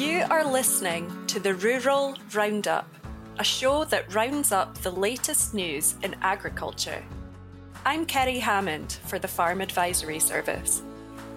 You are listening to the Rural Roundup, a show that rounds up the latest news in agriculture. I'm Kerry Hammond for the Farm Advisory Service.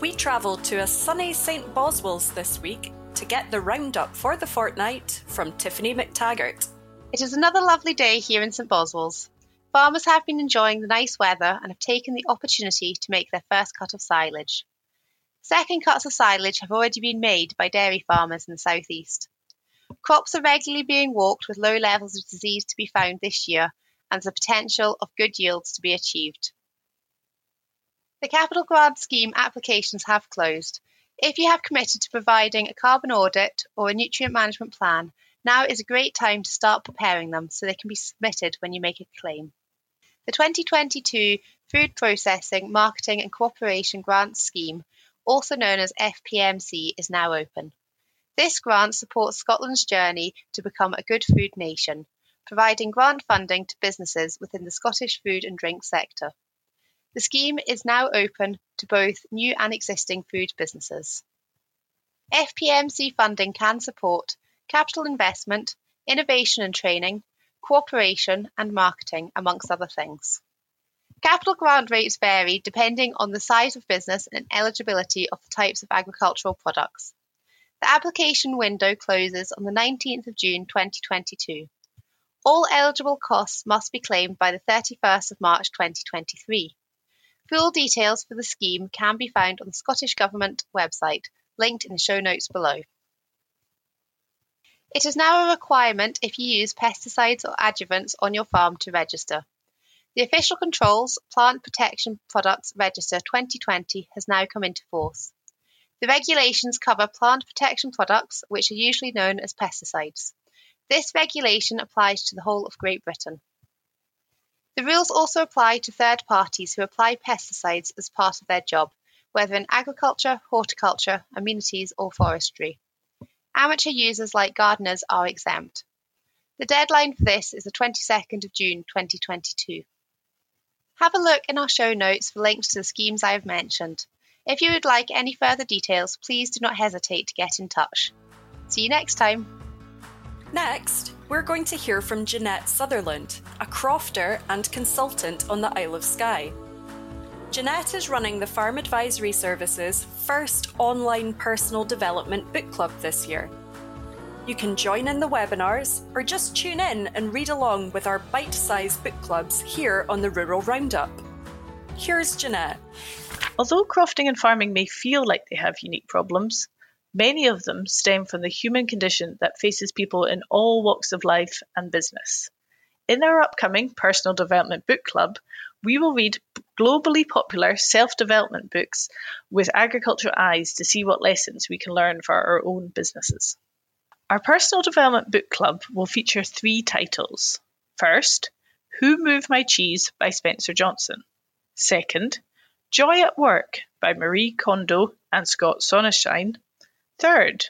We travelled to a sunny St Boswell's this week to get the roundup for the fortnight from Tiffany McTaggart. It is another lovely day here in St Boswell's. Farmers have been enjoying the nice weather and have taken the opportunity to make their first cut of silage. Second cuts of silage have already been made by dairy farmers in the southeast. Crops are regularly being walked with low levels of disease to be found this year and the potential of good yields to be achieved. The Capital Grant Scheme applications have closed. If you have committed to providing a carbon audit or a nutrient management plan, now is a great time to start preparing them so they can be submitted when you make a claim. The 2022 Food Processing Marketing and Co-operation grant scheme, also known as FPMC, is now open. This grant supports Scotland's journey to become a good food nation, providing grant funding to businesses within the Scottish food and drink sector. The scheme is now open to both new and existing food businesses. FPMC funding can support capital investment, innovation and training, cooperation and marketing, amongst other things. Capital grant rates vary depending on the size of business and eligibility of the types of agricultural products. The application window closes on the 19th of June 2022. All eligible costs must be claimed by the 31st of March 2023. Full details for the scheme can be found on the Scottish Government website, linked in the show notes below. It is now a requirement if you use pesticides or adjuvants on your farm to register. The Official Controls Plant Protection Products Register 2020 has now come into force. The regulations cover plant protection products, which are usually known as pesticides. This regulation applies to the whole of Great Britain. The rules also apply to third parties who apply pesticides as part of their job, whether in agriculture, horticulture, amenities or forestry. Amateur users like gardeners are exempt. The deadline for this is the 22nd of June 2022. Have a look in our show notes for links to the schemes I have mentioned. If you would like any further details, please do not hesitate to get in touch. See you next time. Next, we're going to hear from Janette Sutherland, a crofter and consultant on the Isle of Skye. Janette is running the Farm Advisory Service's first online personal development book club this year. You can join in the webinars or just tune in and read along with our bite-sized book clubs here on the Rural Roundup. Here's Janette. Although crofting and farming may feel like they have unique problems, many of them stem from the human condition that faces people in all walks of life and business. In our upcoming Personal Development Book Club, we will read globally popular self-development books with agricultural eyes to see what lessons we can learn for our own businesses. Our Personal Development Book Club will feature three titles. First, Who Moved My Cheese by Spencer Johnson. Second, Joy at Work by Marie Kondo and Scott Sonnenschein. Third,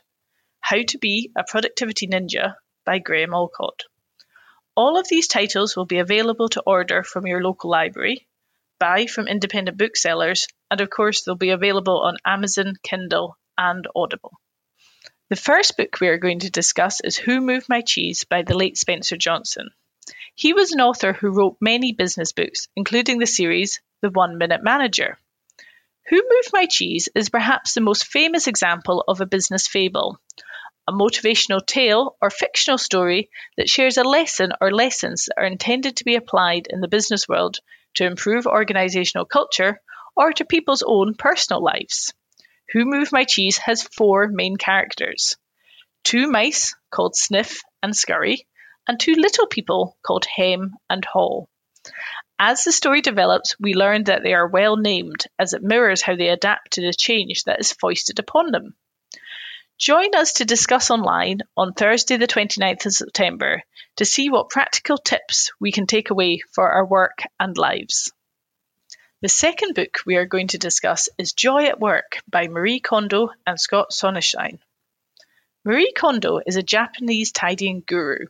How to Be a Productivity Ninja by Graham Allcott. All of these titles will be available to order from your local library, buy from independent booksellers, and of course they'll be available on Amazon, Kindle and Audible. The first book we are going to discuss is Who Moved My Cheese by the late Spencer Johnson. He was an author who wrote many business books, including the series The 1 Minute Manager. Who Moved My Cheese is perhaps the most famous example of a business fable, a motivational tale or fictional story that shares a lesson or lessons that are intended to be applied in the business world to improve organisational culture or to people's own personal lives. Who Moved My Cheese has four main characters: two mice called Sniff and Scurry, and two little people called Hem and Haul. As the story develops, we learn that they are well named, as it mirrors how they adapt to the change that is foisted upon them. Join us to discuss online on Thursday the 29th of September to see what practical tips we can take away for our work and lives. The second book we are going to discuss is Joy at Work by Marie Kondo and Scott Sonnenschein. Marie Kondo is a Japanese tidying guru.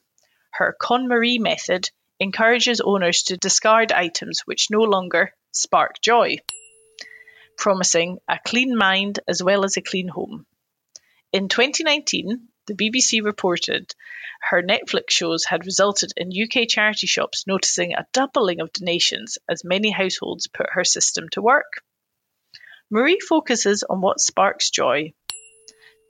Her KonMari method encourages owners to discard items which no longer spark joy, promising a clean mind as well as a clean home. In 2019, the BBC reported her Netflix shows had resulted in UK charity shops noticing a doubling of donations as many households put her system to work. Marie focuses on what sparks joy.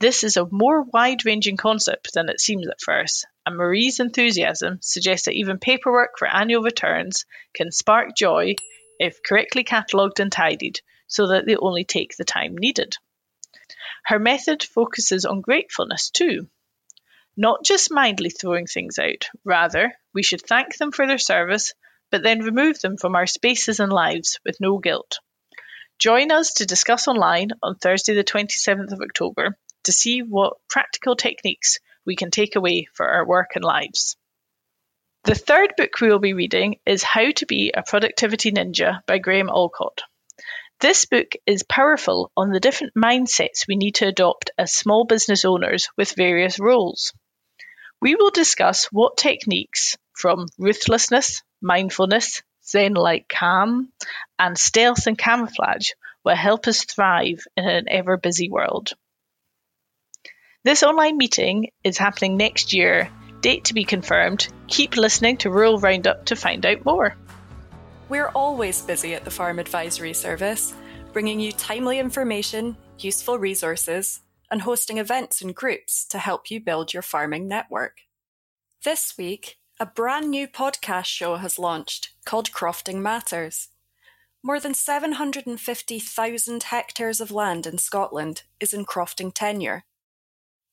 This is a more wide-ranging concept than it seems at first, and Marie's enthusiasm suggests that even paperwork for annual returns can spark joy if correctly catalogued and tidied, so that they only take the time needed. Her method focuses on gratefulness too. Not just mindlessly throwing things out, rather, we should thank them for their service, but then remove them from our spaces and lives with no guilt. Join us to discuss online on Thursday the 27th of October to see what practical techniques we can take away for our work and lives. The third book we will be reading is How to Be a Productivity Ninja by Graham Allcott. This book is powerful on the different mindsets we need to adopt as small business owners with various roles. We will discuss what techniques from ruthlessness, mindfulness, zen-like calm, and stealth and camouflage will help us thrive in an ever-busy world. This online meeting is happening next year. Date to be confirmed. Keep listening to Rural Roundup to find out more. We're always busy at the Farm Advisory Service, bringing you timely information, useful resources, and hosting events and groups to help you build your farming network. This week, a brand new podcast show has launched called Crofting Matters. More than 750,000 hectares of land in Scotland is in crofting tenure.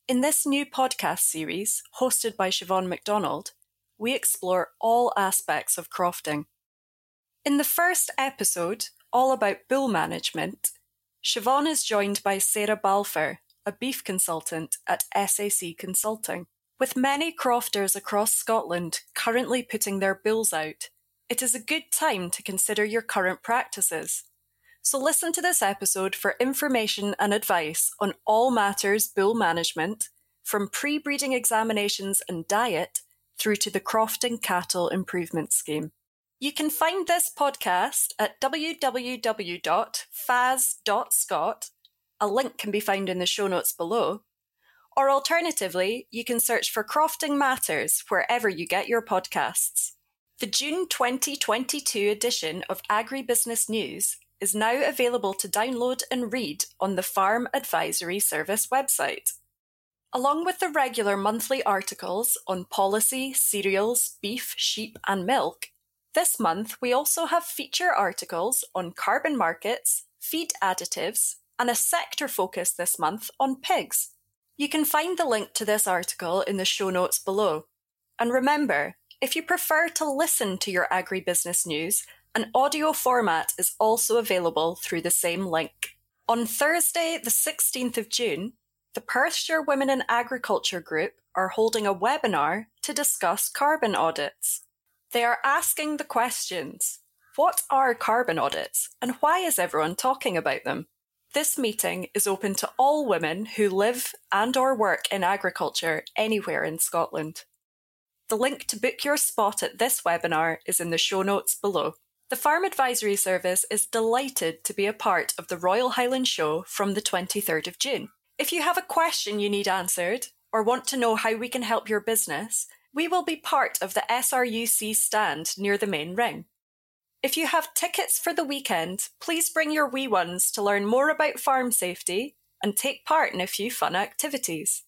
In this new podcast series, hosted by Siobhan MacDonald, we explore all aspects of crofting. In the first episode, all about bull management, Siobhan is joined by Sarah Balfour, a beef consultant at SAC Consulting. With many crofters across Scotland currently putting their bulls out, it is a good time to consider your current practices. So listen to this episode for information and advice on all matters bull management, from pre-breeding examinations and diet through to the Crofting Cattle Improvement Scheme. You can find this podcast at www.FASScot. A link can be found in the show notes below. Or alternatively, you can search for Crofting Matters wherever you get your podcasts. The June 2022 edition of Agribusiness News is now available to download and read on the Farm Advisory Service website. Along with the regular monthly articles on policy, cereals, beef, sheep and milk, this month we also have feature articles on carbon markets, feed additives and a sector focus this month on pigs. You can find the link to this article in the show notes below. And remember, if you prefer to listen to your agribusiness news, an audio format is also available through the same link. On Thursday, the 16th of June, the Perthshire Women in Agriculture Group are holding a webinar to discuss carbon audits. They are asking the questions, what are carbon audits and why is everyone talking about them? This meeting is open to all women who live and or work in agriculture anywhere in Scotland. The link to book your spot at this webinar is in the show notes below. The Farm Advisory Service is delighted to be a part of the Royal Highland Show from the 23rd of June. If you have a question you need answered or want to know how we can help your business, we will be part of the SRUC stand near the main ring. If you have tickets for the weekend, please bring your wee ones to learn more about farm safety and take part in a few fun activities.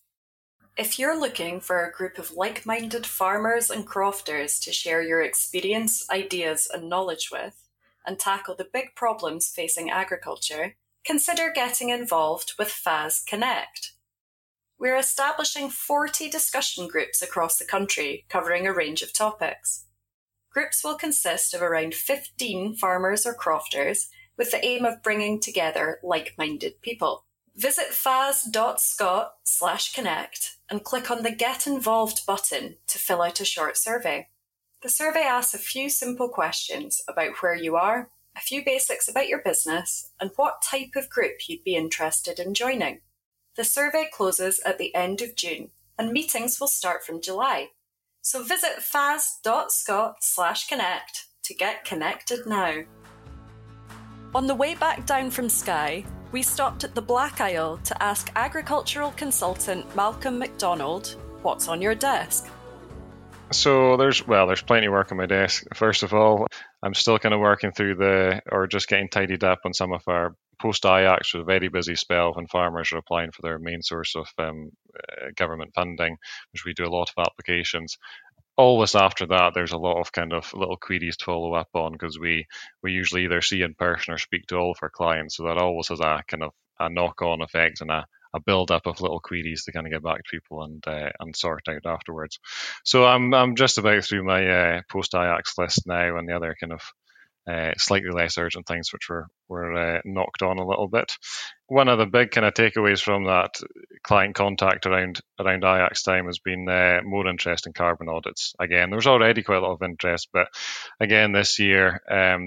If you're looking for a group of like-minded farmers and crofters to share your experience, ideas and knowledge with, and tackle the big problems facing agriculture, consider getting involved with FAS Connect. We're establishing 40 discussion groups across the country, covering a range of topics. Groups will consist of around 15 farmers or crofters, with the aim of bringing together like-minded people. Visit FASScot/connect and click on the Get Involved button to fill out a short survey. The survey asks a few simple questions about where you are, a few basics about your business, and what type of group you'd be interested in joining. The survey closes at the end of June and meetings will start from July. So visit FASScot/connect to get connected now. On the way back down from Skye, we stopped at the Black Isle to ask agricultural consultant Malcolm MacDonald, what's on your desk? So there's plenty of work on my desk. First of all, I'm still kind of working through just getting tidied up on some of our post-IACS was a very busy spell when farmers are applying for their main source of government funding, which we do a lot of applications. Always after that, there's a lot of kind of little queries to follow up on because we usually either see in person or speak to all of our clients. So that always has a kind of a knock-on effect and a build-up of little queries to kind of get back to people and sort out afterwards. So I'm just about through my post-IACS list now and the other kind of slightly less urgent things which were knocked on a little bit. One of the big kind of takeaways from that client contact around IACS time has been more interest in carbon audits. Again, there was already quite a lot of interest, but again this year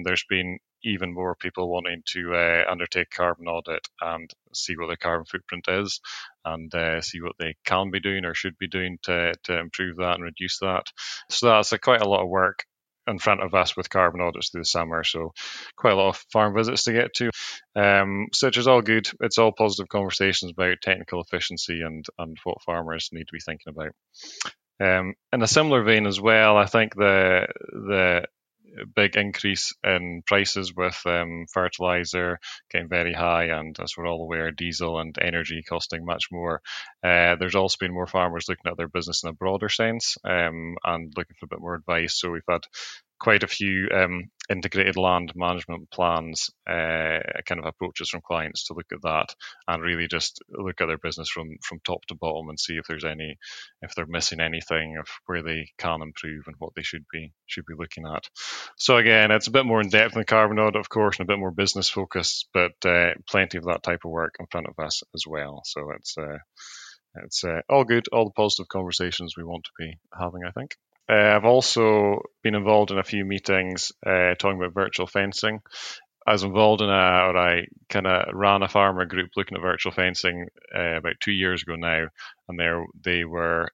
there's been even more people wanting to undertake carbon audit and see what their carbon footprint is and see what they can be doing or should be doing to improve that and reduce that. So that's quite a lot of work in front of us with carbon audits through the summer, so quite a lot of farm visits to get to. So it's all good. It's all positive conversations about technical efficiency and what farmers need to be thinking about. In a similar vein as well, I think the big increase in prices with fertilizer getting very high, and as we're all aware, diesel and energy costing much more. There's also been more farmers looking at their business in a broader sense and looking for a bit more advice. So we've had quite a few integrated land management plans kind of approaches from clients to look at that and really just look at their business from top to bottom and see if there's any, if they're missing anything, of where they can improve and what they should be looking at. So again, it's a bit more in depth in the carbon audit, of course, and a bit more business focused, but plenty of that type of work in front of us as well. So it's all good, all the positive conversations we want to be having, I think. I've also been involved in a few meetings talking about virtual fencing. I was involved I kind of ran a farmer group looking at virtual fencing about 2 years ago now, and they were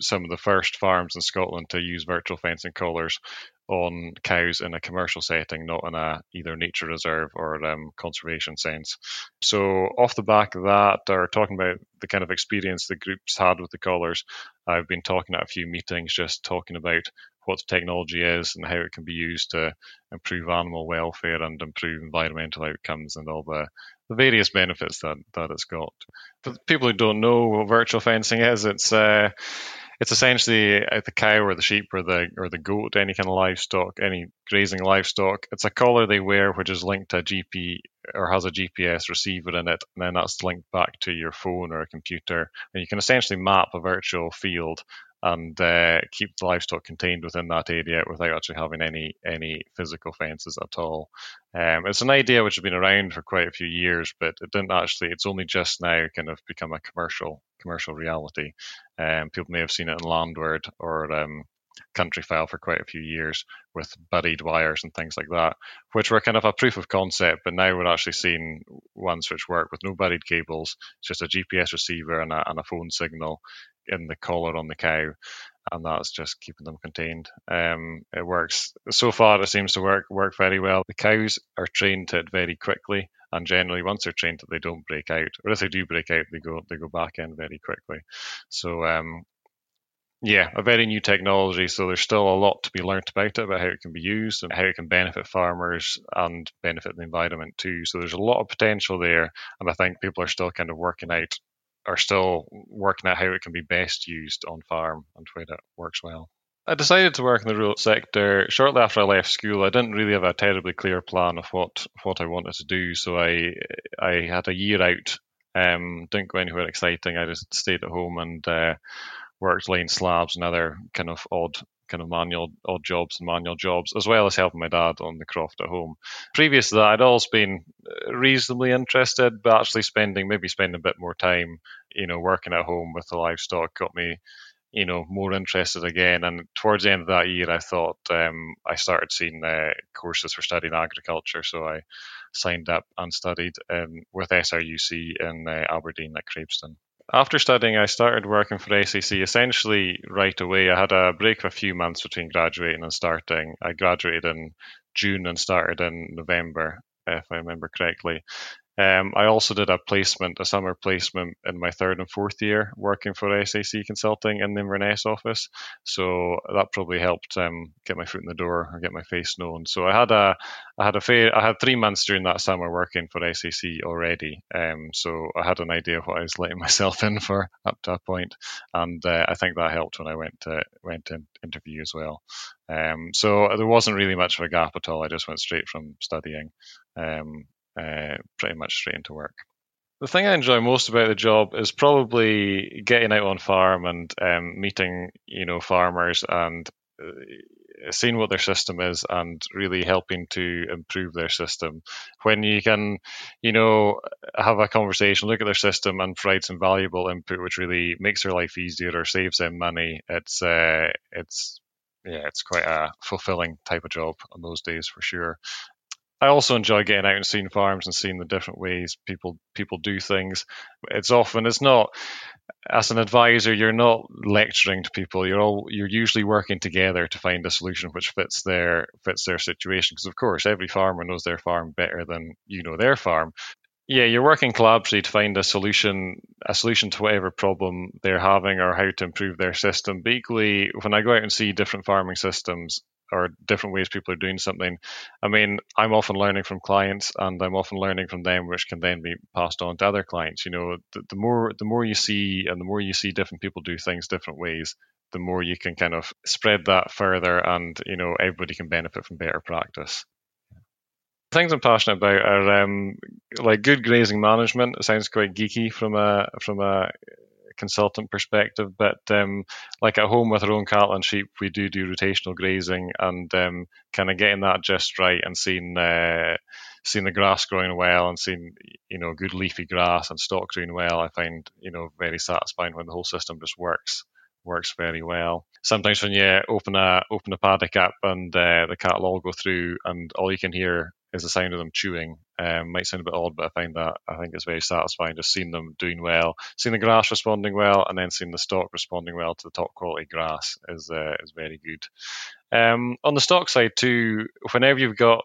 some of the first farms in Scotland to use virtual fencing collars on cows in a commercial setting, not in either nature reserve or conservation sense. So off the back of that, or talking about the kind of experience the groups had with the collars, I've been talking at a few meetings, just talking about what the technology is and how it can be used to improve animal welfare and improve environmental outcomes and all the various benefits that it's got. For people who don't know what virtual fencing is, it's essentially the cow or the sheep or the goat, any kind of livestock, any grazing livestock. It's a collar they wear which is linked to a GP or has a GPS receiver in it, and then that's linked back to your phone or a computer. And you can essentially map a virtual field and keep the livestock contained within that area without actually having any physical fences at all. It's an idea which has been around for quite a few years, but it's only just now kind of become a commercial reality. People may have seen it in Landward or Countryfile for quite a few years with buried wires and things like that, which were kind of a proof of concept, but now we're actually seeing ones which work with no buried cables, just a GPS receiver and a phone signal in the collar on the cow, and that's just keeping them contained. It works so far. It seems to work very well. The cows are trained to it very quickly, and generally once they're trained to it, they don't break out, or if they do break out, they go back in very quickly. So a very new technology, so there's still a lot to be learnt about how it can be used and how it can benefit farmers and benefit the environment too. So there's a lot of potential there, and I think people are still kind of working out how it can be best used on farm and where it works well. I decided to work in the rural sector shortly after I left school. I didn't really have a terribly clear plan of what I wanted to do, so I had a year out. Didn't go anywhere exciting. I just stayed at home and worked laying slabs and other kind of odd manual jobs, as well as helping my dad on the croft at home. Previous to that, I'd always been reasonably interested, but actually spending a bit more time, working at home with the livestock got me, more interested again. And towards the end of that year, I thought I started seeing courses for studying agriculture. So I signed up and studied with SRUC in Aberdeen at Crabston. After studying, I started working for SAC essentially right away. I had a break of a few months between graduating and starting. I graduated in June and started in November, if I remember correctly. I also did a summer placement in my third and fourth year working for SAC Consulting in the Inverness office. So that probably helped get my foot in the door or get my face known. So I had 3 months during that summer working for SAC already. So I had an idea of what I was letting myself in for up to a point. And I think that helped when I went to interview as well. So there wasn't really much of a gap at all. I just went straight from studying pretty much straight into work. The thing I enjoy most about the job is probably getting out on farm and meeting, farmers and seeing what their system is and really helping to improve their system. When you can, have a conversation, look at their system and provide some valuable input, which really makes their life easier or saves them money. It's quite a fulfilling type of job on those days for sure. I also enjoy getting out and seeing farms and seeing the different ways people do things. As an advisor, you're not lecturing to people. You're usually working together to find a solution which fits their situation. Because of course, every farmer knows their farm better than you know their farm. Yeah, you're working collaboratively to find a solution to whatever problem they're having or how to improve their system. But equally, when I go out and see different farming systems or different ways people are doing something, I'm often learning from clients and I'm often learning from them, which can then be passed on to other clients. The more you see and the more you see different people do things different ways, the more you can kind of spread that further and, everybody can benefit from better practice. Things I'm passionate about are like good grazing management. It sounds quite geeky from a consultant perspective, but like at home with our own cattle and sheep, we do rotational grazing and kind of getting that just right and seeing the grass growing well and seeing good leafy grass and stock doing well. I find very satisfying when the whole system just works very well. Sometimes when you open a paddock up and the cattle all go through and all you can hear is the sound of them chewing. Might sound a bit odd, but I think it's very satisfying just seeing them doing well, seeing the grass responding well, and then seeing the stock responding well to the top quality grass is very good. On the stock side too, whenever you've got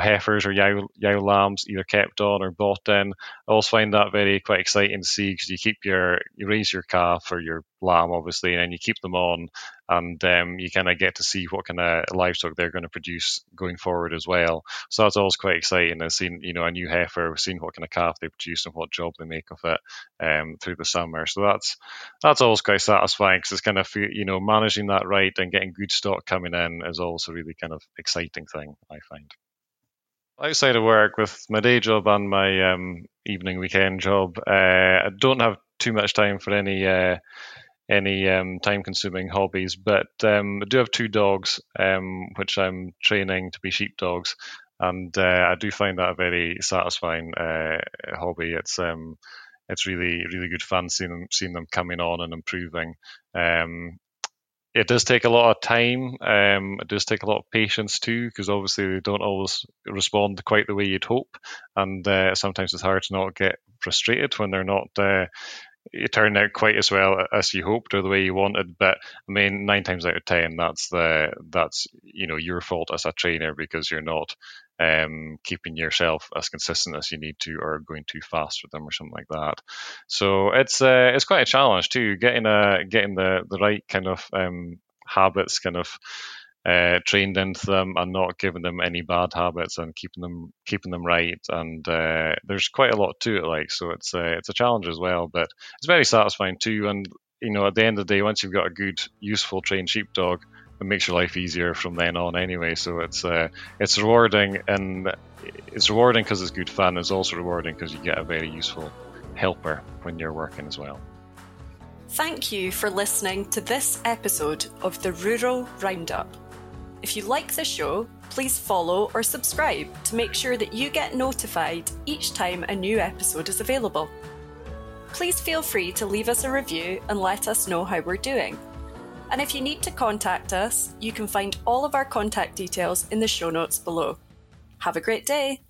heifers or yow lambs either kept on or bought in, I always find that quite exciting to see, because you raise your calf or your lamb obviously, and then you keep them on, and you kind of get to see what kind of livestock they're going to produce going forward as well. So that's always quite exciting, and seeing a new heifer, seeing what kind of calf they produce and what job they make of it through the summer. So that's always quite satisfying, because it's kind of managing that right and getting good stock coming in is also really kind of exciting thing, I find. Outside of work, with my day job and my evening weekend job, I don't have too much time for any time-consuming hobbies, but I do have 2 dogs, which I'm training to be sheepdogs. And I do find that a very satisfying hobby. It's really, really good fun seeing them coming on and improving. It does take a lot of time. It does take a lot of patience too, because obviously they don't always respond quite the way you'd hope. And sometimes it's hard to not get frustrated when they're not turning out quite as well as you hoped or the way you wanted. But 9 times out of 10, that's your fault as a trainer, because you're not keeping yourself as consistent as you need to, or going too fast with them or something like that. So it's quite a challenge too, getting the right kind of habits kind of trained into them, and not giving them any bad habits, and keeping them right. And there's quite a lot to it, so it's a challenge as well, but it's very satisfying too. And at the end of the day, once you've got a good, useful trained sheepdog, it makes your life easier from then on anyway. So it's rewarding, and it's rewarding because it's good fun. It's also rewarding because you get a very useful helper when you're working as well. Thank you for listening to this episode of the Rural Roundup. If you like the show, please follow or subscribe to make sure that you get notified each time a new episode is available. Please feel free to leave us a review and let us know how we're doing. And if you need to contact us, you can find all of our contact details in the show notes below. Have a great day!